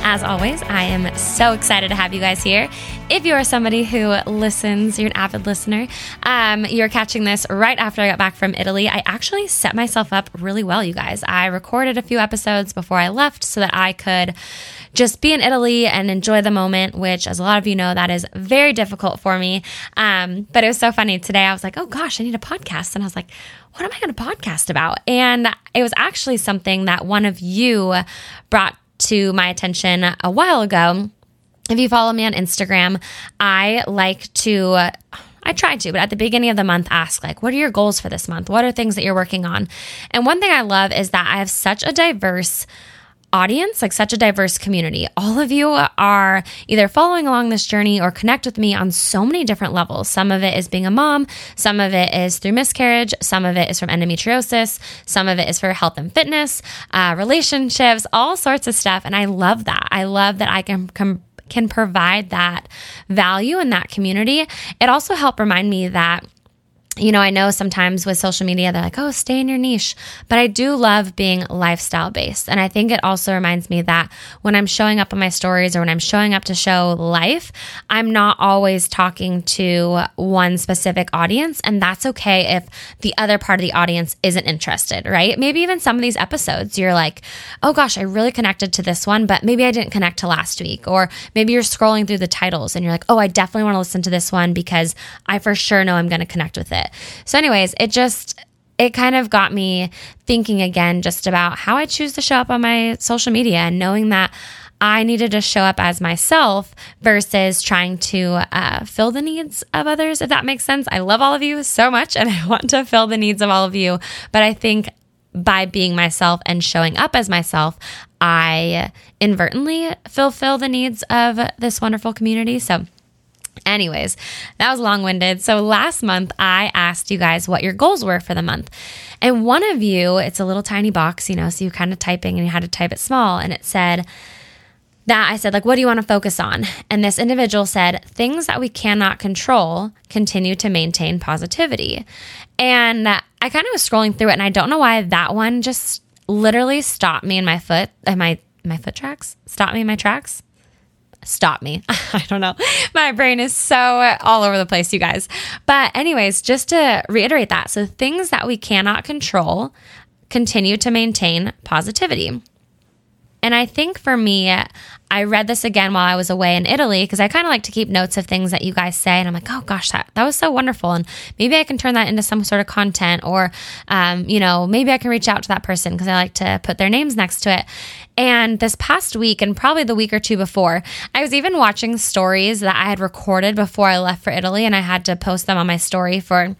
As always, I am so excited to have you guys here. If you are somebody who listens, you're an avid listener, you're catching this right after I got back from Italy. I actually set myself up really well, you guys. I recorded a few episodes before I left so that I could just be in Italy and enjoy the moment, which, as a lot of you know, that is very difficult for me. But it was so funny. Today I was like, oh gosh, I need a podcast. And I was like, what am I going to podcast about? And it was actually something that one of you brought to my attention a while ago. If you follow me on Instagram, I try to, but at the beginning of the month, ask like, what are your goals for this month? What are things that you're working on? And one thing I love is that I have such a diverse audience, like such a diverse community. All of you are either following along this journey or connect with me on so many different levels. Some of it is being a mom, some of it is through miscarriage, some of it is from endometriosis, some of it is for health and fitness, relationships, all sorts of stuff. And I love that. I love that I can provide that value in that community. It also helped remind me that, you know, I know sometimes with social media, they're like, oh, stay in your niche. But I do love being lifestyle based. And I think it also reminds me that when I'm showing up on my stories or when I'm showing up to show life, I'm not always talking to one specific audience. And that's okay if the other part of the audience isn't interested, right? Maybe even some of these episodes, you're like, oh gosh, I really connected to this one, but maybe I didn't connect to last week. Or maybe you're scrolling through the titles and you're like, oh, I definitely want to listen to this one because I for sure know I'm going to connect with it. So anyways, it kind of got me thinking again just about how I choose to show up on my social media and knowing that I needed to show up as myself versus trying to fill the needs of others, if that makes sense. I love all of you so much and I want to fill the needs of all of you, but I think by being myself and showing up as myself, I inadvertently fulfill the needs of this wonderful community. So anyways, that was long-winded. So last month, I asked you guys what your goals were for the month. And one of you, it's a little tiny box, you know, so you kind of typing and you had to type it small. And it said that I said, like, what do you want to focus on? And this individual said, things that we cannot control, continue to maintain positivity. And I kind of was scrolling through it and I don't know why that one just literally stopped me in my foot, in my tracks. Stop me. I don't know. My brain is so all over the place, you guys. But anyways, just to reiterate that. So things that we cannot control, continue to maintain positivity. And I think for me, I read this again while I was away in Italy because I kind of like to keep notes of things that you guys say. And I'm like, oh gosh, that was so wonderful. And maybe I can turn that into some sort of content or, you know, maybe I can reach out to that person because I like to put their names next to it. And this past week and probably the week or two before, I was even watching stories that I had recorded before I left for Italy and I had to post them on my story for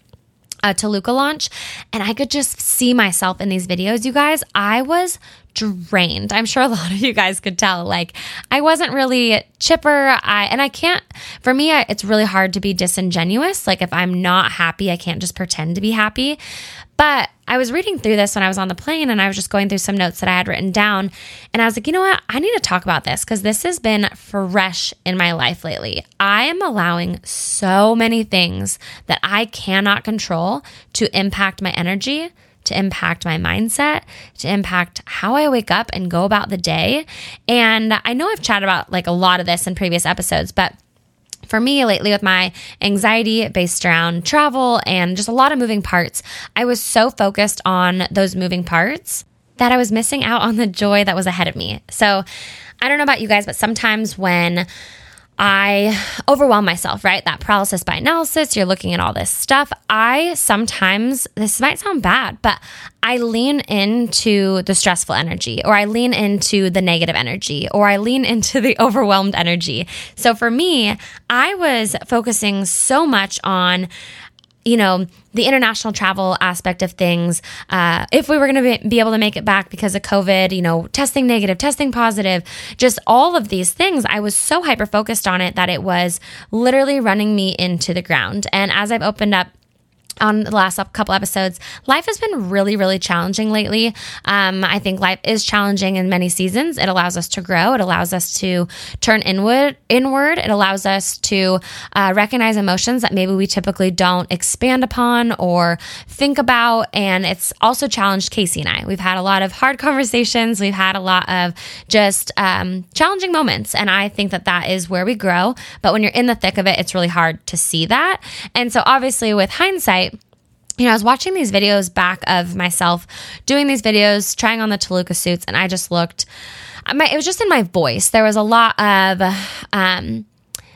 a Toluca launch. And I could just see myself in these videos, you guys. I was drained. I'm sure a lot of you guys could tell, like, I wasn't really chipper. It's really hard to be disingenuous. Like, if I'm not happy, I can't just pretend to be happy. But I was reading through this when I was on the plane and I was just going through some notes that I had written down. And I was like, you know what? I need to talk about this because this has been fresh in my life lately. I am allowing so many things that I cannot control to impact my energy, to impact my mindset, to impact how I wake up and go about the day. And I know I've chatted about like a lot of this in previous episodes, but for me lately with my anxiety based around travel and just a lot of moving parts, I was so focused on those moving parts that I was missing out on the joy that was ahead of me. So I don't know about you guys, but sometimes when I overwhelm myself, right? That paralysis by analysis, you're looking at all this stuff. I sometimes, this might sound bad, but I lean into the stressful energy, or I lean into the negative energy, or I lean into the overwhelmed energy. So for me, I was focusing so much on, you know, the international travel aspect of things, if we were going to be able to make it back because of COVID, you know, testing negative, testing positive, just all of these things. I was so hyper-focused on it that it was literally running me into the ground. And as I've opened up on the last couple episodes, life has been really, really challenging lately. I think life is challenging in many seasons. It allows us to grow. It allows us to turn inward. It allows us to recognize emotions that maybe we typically don't expand upon or think about. And it's also challenged Casey and I. We've had a lot of hard conversations. We've had a lot of just challenging moments. And I think that that is where we grow. But when you're in the thick of it, it's really hard to see that. And so obviously with hindsight, you know, I was watching these videos back of myself doing these videos, trying on the Toluca suits, and I just looked, it was just in my voice. There was a lot of,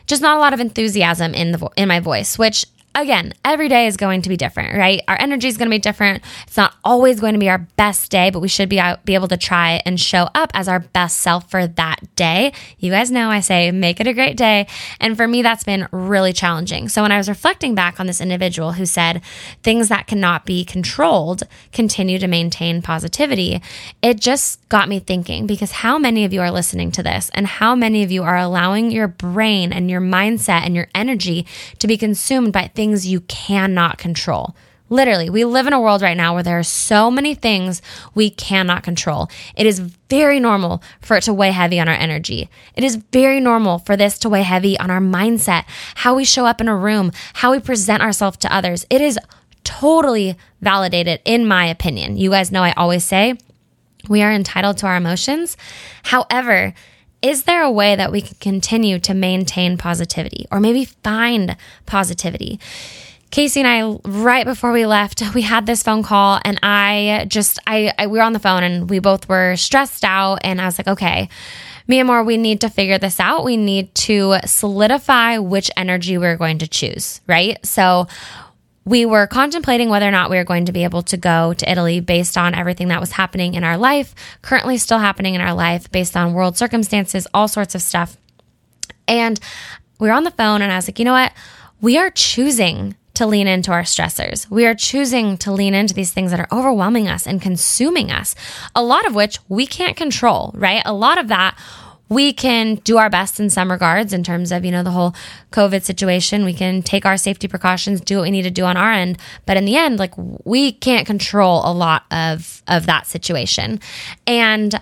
just not a lot of enthusiasm in my voice, which again, every day is going to be different, right? Our energy is going to be different. It's not always going to be our best day, but we should be able to try and show up as our best self for that day. You guys know I say, make it a great day. And for me, that's been really challenging. So when I was reflecting back on this individual who said things that cannot be controlled continue to maintain positivity, it just got me thinking, because how many of you are listening to this, and how many of you are allowing your brain and your mindset and your energy to be consumed by things you cannot control? Literally, we live in a world right now where there are so many things we cannot control. It is very normal for it to weigh heavy on our energy. It is very normal for this to weigh heavy on our mindset, how we show up in a room, how we present ourselves to others. It is totally validated, in my opinion. You guys know I always say we are entitled to our emotions. However, is there a way that we can continue to maintain positivity, or maybe find positivity? Casey and I, right before we left, we had this phone call, and we were on the phone and we both were stressed out, and I was like, okay, me and Moore, we need to figure this out. We need to solidify which energy we're going to choose, right? So we were contemplating whether or not we were going to be able to go to Italy based on everything that was happening in our life, currently still happening in our life, based on world circumstances, all sorts of stuff. And we were on the phone, and I was like, you know what? We are choosing to lean into our stressors. We are choosing to lean into these things that are overwhelming us and consuming us, a lot of which we can't control, right? A lot of that we can do our best in some regards, in terms of, you know, the whole COVID situation. We can take our safety precautions, do what we need to do on our end. But in the end, like, we can't control a lot of that situation. And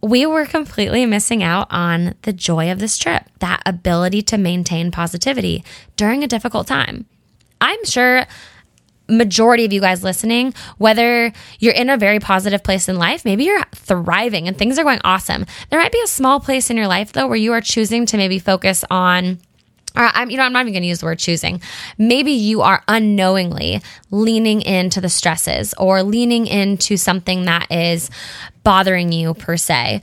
we were completely missing out on the joy of this trip, that ability to maintain positivity during a difficult time. I'm sure majority of you guys listening, whether you're in a very positive place in life, maybe you're thriving and things are going awesome. There might be a small place in your life, though, where you are choosing to maybe focus on, or I'm not even going to use the word choosing. Maybe you are unknowingly leaning into the stresses, or leaning into something that is bothering you per se.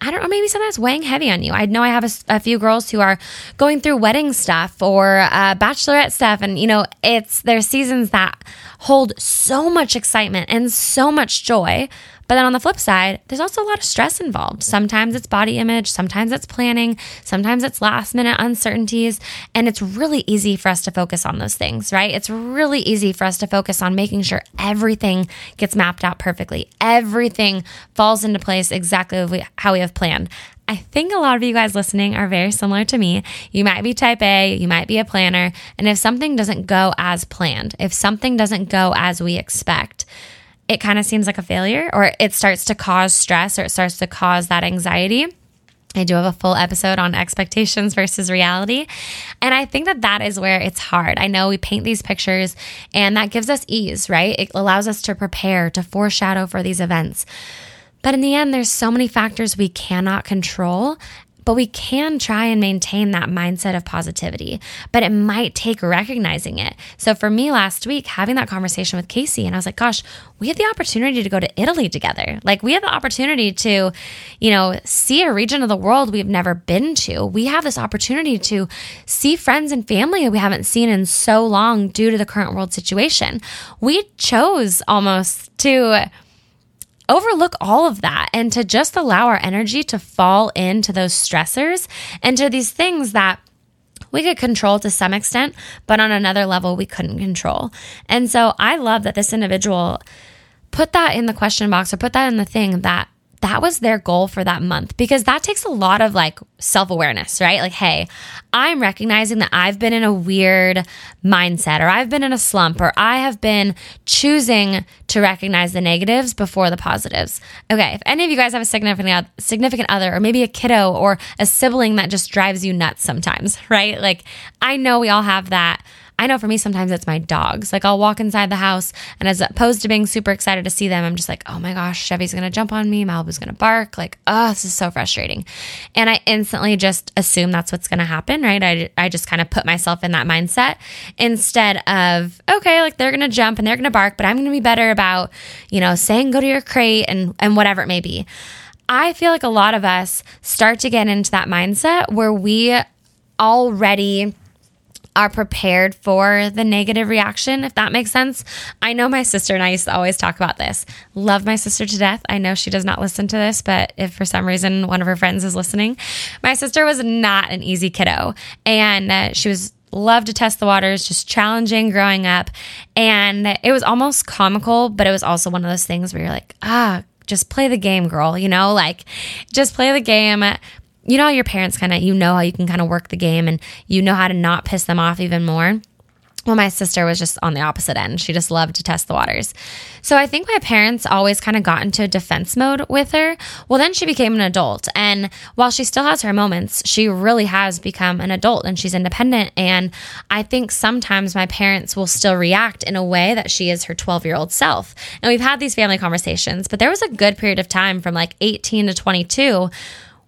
I don't know, maybe sometimes weighing heavy on you. I know I have a few girls who are going through wedding stuff, or bachelorette stuff. And, you know, there's seasons that hold so much excitement and so much joy. But then on the flip side, there's also a lot of stress involved. Sometimes it's body image, sometimes it's planning, sometimes it's last minute uncertainties. And it's really easy for us to focus on those things, right? It's really easy for us to focus on making sure everything gets mapped out perfectly. Everything falls into place exactly how we have planned. I think a lot of you guys listening are very similar to me. You might be type A, you might be a planner. And if something doesn't go as planned, if something doesn't go as we expect, it kind of seems like a failure, or it starts to cause stress, or it starts to cause that anxiety. I do have a full episode on expectations versus reality. And I think that that is where it's hard. I know we paint these pictures, and that gives us ease, right? It allows us to prepare, to foreshadow for these events. But in the end, there's so many factors we cannot control, But we can try and maintain that mindset of positivity, but it might take recognizing it. So for me last week, having that conversation with Casey, and I was like, gosh, we had the opportunity to go to Italy together. Like, we have the opportunity to, see a region of the world we've never been to. We have this opportunity to see friends and family we haven't seen in so long due to the current world situation. We chose almost to overlook all of that and to just allow our energy to fall into those stressors and to these things that we could control to some extent, but on another level, we couldn't control. And so I love that this individual put that in the question box or put that in the thing that was their goal for that month, because that takes a lot of self-awareness, right? Like, hey, I'm recognizing that I've been in a weird mindset, or I've been in a slump, or I have been choosing to recognize the negatives before the positives. Okay, if any of you guys have a significant other, or maybe a kiddo or a sibling that just drives you nuts sometimes, right? Like, I know we all have that. I know for me, sometimes it's my dogs. Like, I'll walk inside the house, and as opposed to being super excited to see them, I'm just like, oh my gosh, Chevy's going to jump on me. Malibu's going to bark. Like, oh, this is so frustrating. And I instantly just assume that's what's going to happen, right? I just kind of put myself in that mindset instead of, okay, like, they're going to jump and they're going to bark, but I'm going to be better about, saying go to your crate and whatever it may be. I feel like a lot of us start to get into that mindset where we already are prepared for the negative reaction, if that makes sense. I know my sister and I used to always talk about this. Love my sister to death. I know she does not listen to this, but if for some reason one of her friends is listening, my sister was not an easy kiddo. And she was loved to test the waters, just challenging growing up. And it was almost comical, but it was also one of those things where you're like, just play the game, girl. Just play the game. You know how your parents how you can kind of work the game, and you know how to not piss them off even more. Well, my sister was just on the opposite end. She just loved to test the waters. So I think my parents always kind of got into a defense mode with her. Well, then she became an adult. And while she still has her moments, she really has become an adult, and she's independent. And I think sometimes my parents will still react in a way that she is her 12-year-old self. And we've had these family conversations, but there was a good period of time from 18 to 22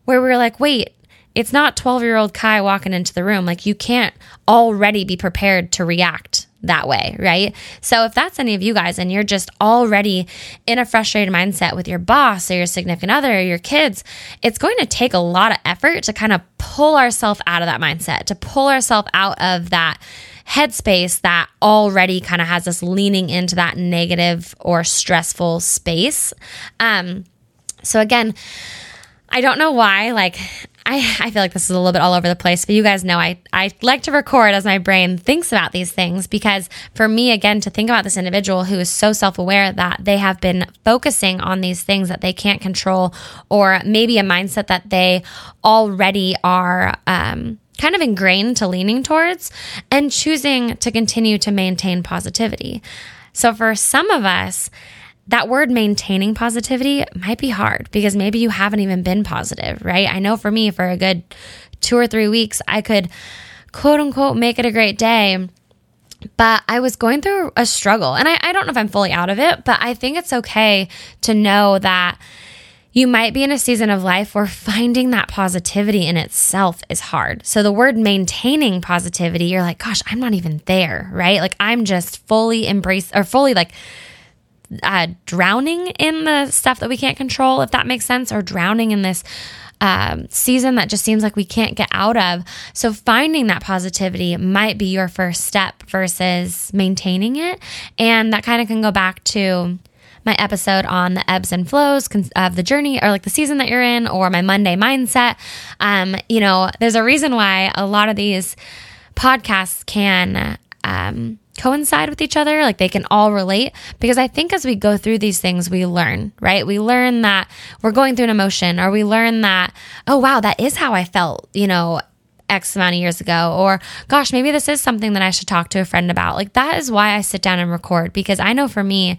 where we were like, wait, it's not 12-year-old Kai walking into the room. You can't already be prepared to react that way, right? So if that's any of you guys and you're just already in a frustrated mindset with your boss or your significant other or your kids, it's going to take a lot of effort to kind of pull ourselves out of that mindset, to pull ourselves out of that headspace that already kind of has us leaning into that negative or stressful space. So again, I don't know why, I feel like this is a little bit all over the place, but you guys know I like to record as my brain thinks about these things, because for me, again, to think about this individual who is so self-aware that they have been focusing on these things that they can't control, or maybe a mindset that they already are kind of ingrained to leaning towards, and choosing to continue to maintain positivity. So for some of us, that word maintaining positivity might be hard, because maybe you haven't even been positive, right? I know for me, for a good 2 or 3 weeks, I could quote unquote make it a great day, but I was going through a struggle. And I don't know if I'm fully out of it, but I think it's okay to know that you might be in a season of life where finding that positivity in itself is hard. So the word maintaining positivity, you're like, gosh, I'm not even there, right? I'm just fully embraced or fully drowning in the stuff that we can't control, if that makes sense, or drowning in this season that just seems like we can't get out of. So finding that positivity might be your first step versus maintaining it. And that kind of can go back to my episode on the ebbs and flows of the journey, or the season that you're in, or my Monday mindset. There's a reason why a lot of these podcasts can coincide with each other, they can all relate, because I think as we go through these things, we learn, right? We learn that we're going through an emotion, or we learn that, oh wow, that is how I felt, X amount of years ago, or gosh, maybe this is something that I should talk to a friend about. That is why I sit down and record, because I know for me,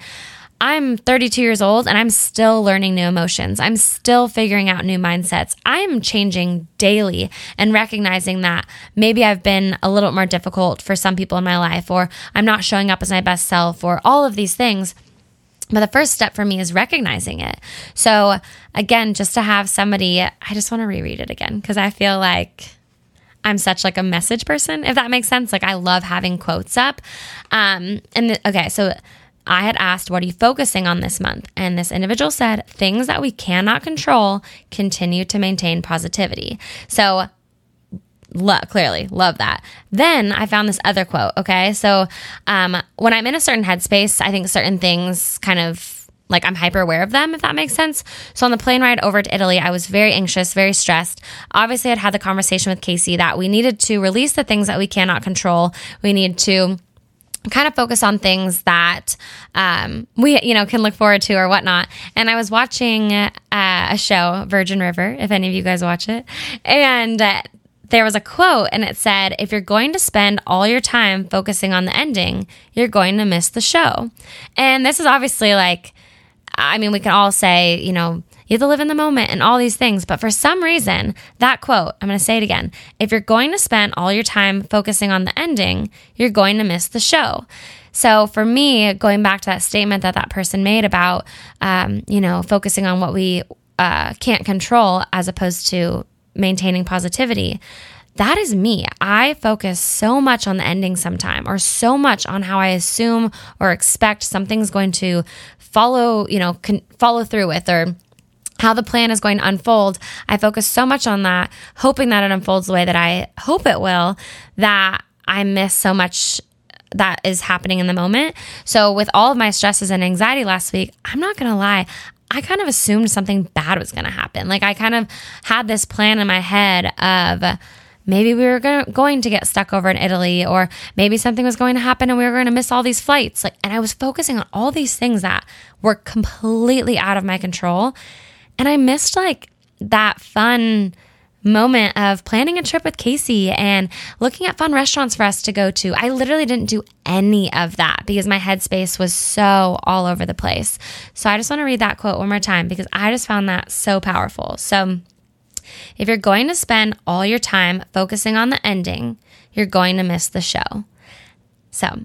I'm 32 years old and I'm still learning new emotions. I'm still figuring out new mindsets. I'm changing daily and recognizing that maybe I've been a little more difficult for some people in my life, or I'm not showing up as my best self, or all of these things. But the first step for me is recognizing it. So again, just to have somebody, I just want to reread it again because I feel like I'm such like a message person, if that makes sense. Like I love having quotes up. Okay, so I had asked, what are you focusing on this month? And this individual said, things that we cannot control, continue to maintain positivity. So clearly love that. Then I found this other quote. Okay. So, when I'm in a certain headspace, I think certain things kind of like I'm hyper aware of them, if that makes sense. So on the plane ride over to Italy, I was very anxious, very stressed. Obviously I'd had the conversation with Casey that we needed to release the things that we cannot control. We need to kind of focus on things that, we, can look forward to or whatnot. And I was watching a show, Virgin River, if any of you guys watch it. And, there was a quote and it said, if you're going to spend all your time focusing on the ending, you're going to miss the show. And this is obviously like, I mean, we can all say, you have to live in the moment and all these things. But for some reason, that quote, I'm going to say it again. If you're going to spend all your time focusing on the ending, you're going to miss the show. So for me, going back to that statement that person made about, focusing on what we can't control as opposed to maintaining positivity. That is me. I focus so much on the ending sometime or so much on how I assume or expect something's going to follow, follow through with or how the plan is going to unfold. I focus so much on that, hoping that it unfolds the way that I hope it will, that I miss so much that is happening in the moment. So with all of my stresses and anxiety last week, I'm not going to lie, I kind of assumed something bad was going to happen. Like I kind of had this plan in my head of maybe we were going to get stuck over in Italy or maybe something was going to happen and we were going to miss all these flights. And I was focusing on all these things that were completely out of my control. And I missed that fun moment of planning a trip with Casey and looking at fun restaurants for us to go to. I literally didn't do any of that because my headspace was so all over the place. So I just want to read that quote one more time because I just found that so powerful. So if you're going to spend all your time focusing on the ending, you're going to miss the show. So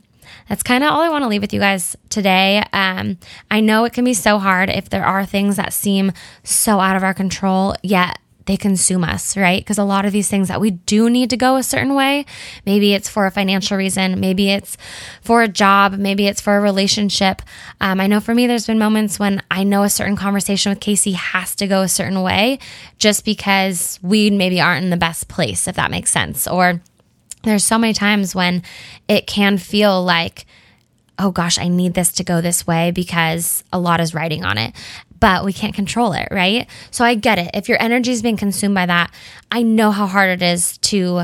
that's kind of all I want to leave with you guys today. I know it can be so hard if there are things that seem so out of our control, yet they consume us, right? Because a lot of these things that we do need to go a certain way, maybe it's for a financial reason, maybe it's for a job, maybe it's for a relationship. I know for me, there's been moments when I know a certain conversation with Casey has to go a certain way just because we maybe aren't in the best place, if that makes sense. Or there's so many times when it can feel like, oh gosh, I need this to go this way because a lot is riding on it. But we can't control it, right? So I get it. If your energy is being consumed by that, I know how hard it is to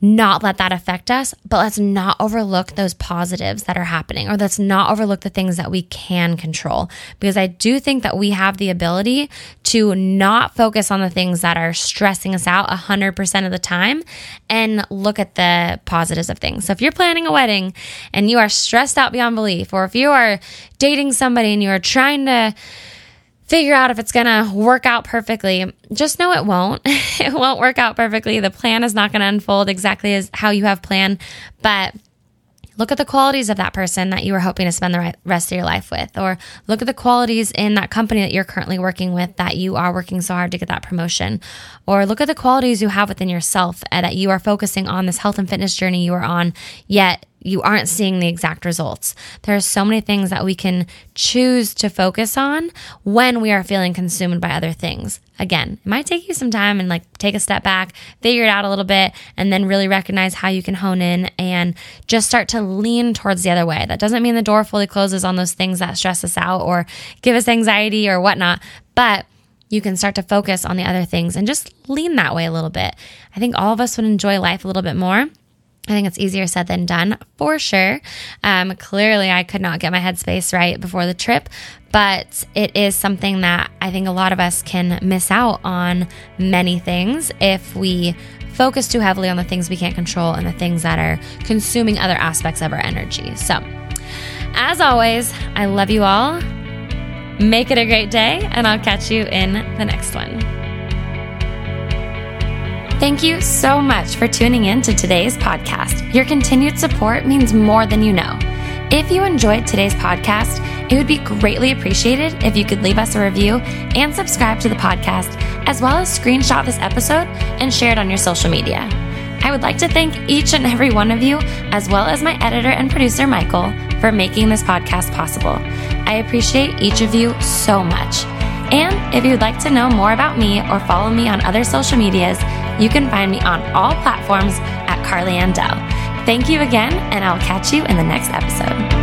not let that affect us, but let's not overlook those positives that are happening, or let's not overlook the things that we can control. Because I do think that we have the ability to not focus on the things that are stressing us out 100% of the time and look at the positives of things. So if you're planning a wedding and you are stressed out beyond belief, or if you are dating somebody and you are trying to figure out if it's going to work out perfectly, just know it won't. It won't work out perfectly. The plan is not going to unfold exactly as how you have planned, but look at the qualities of that person that you were hoping to spend the rest of your life with, or look at the qualities in that company that you're currently working with that you are working so hard to get that promotion, or look at the qualities you have within yourself that you are focusing on this health and fitness journey you are on, yet you aren't seeing the exact results. There are so many things that we can choose to focus on when we are feeling consumed by other things. Again, it might take you some time and take a step back, figure it out a little bit, and then really recognize how you can hone in and just start to lean towards the other way. That doesn't mean the door fully closes on those things that stress us out or give us anxiety or whatnot, but you can start to focus on the other things and just lean that way a little bit. I think all of us would enjoy life a little bit more. I think it's easier said than done, for sure. Clearly, I could not get my headspace right before the trip, but it is something that I think a lot of us can miss out on many things if we focus too heavily on the things we can't control and the things that are consuming other aspects of our energy. So, as always, I love you all. Make it a great day, and I'll catch you in the next one. Thank you so much for tuning in to today's podcast. Your continued support means more than you know. If you enjoyed today's podcast It would be greatly appreciated if you could leave us a review and subscribe to the podcast, as well as screenshot this episode and share it on your social media. I would like to thank each and every one of you, as well as my editor and producer, Michael, for making this podcast possible. I appreciate each of you so much. And if you'd like to know more about me or follow me on other social medias, you can find me on all platforms at CarlyAndell. Thank you again, and I'll catch you in the next episode.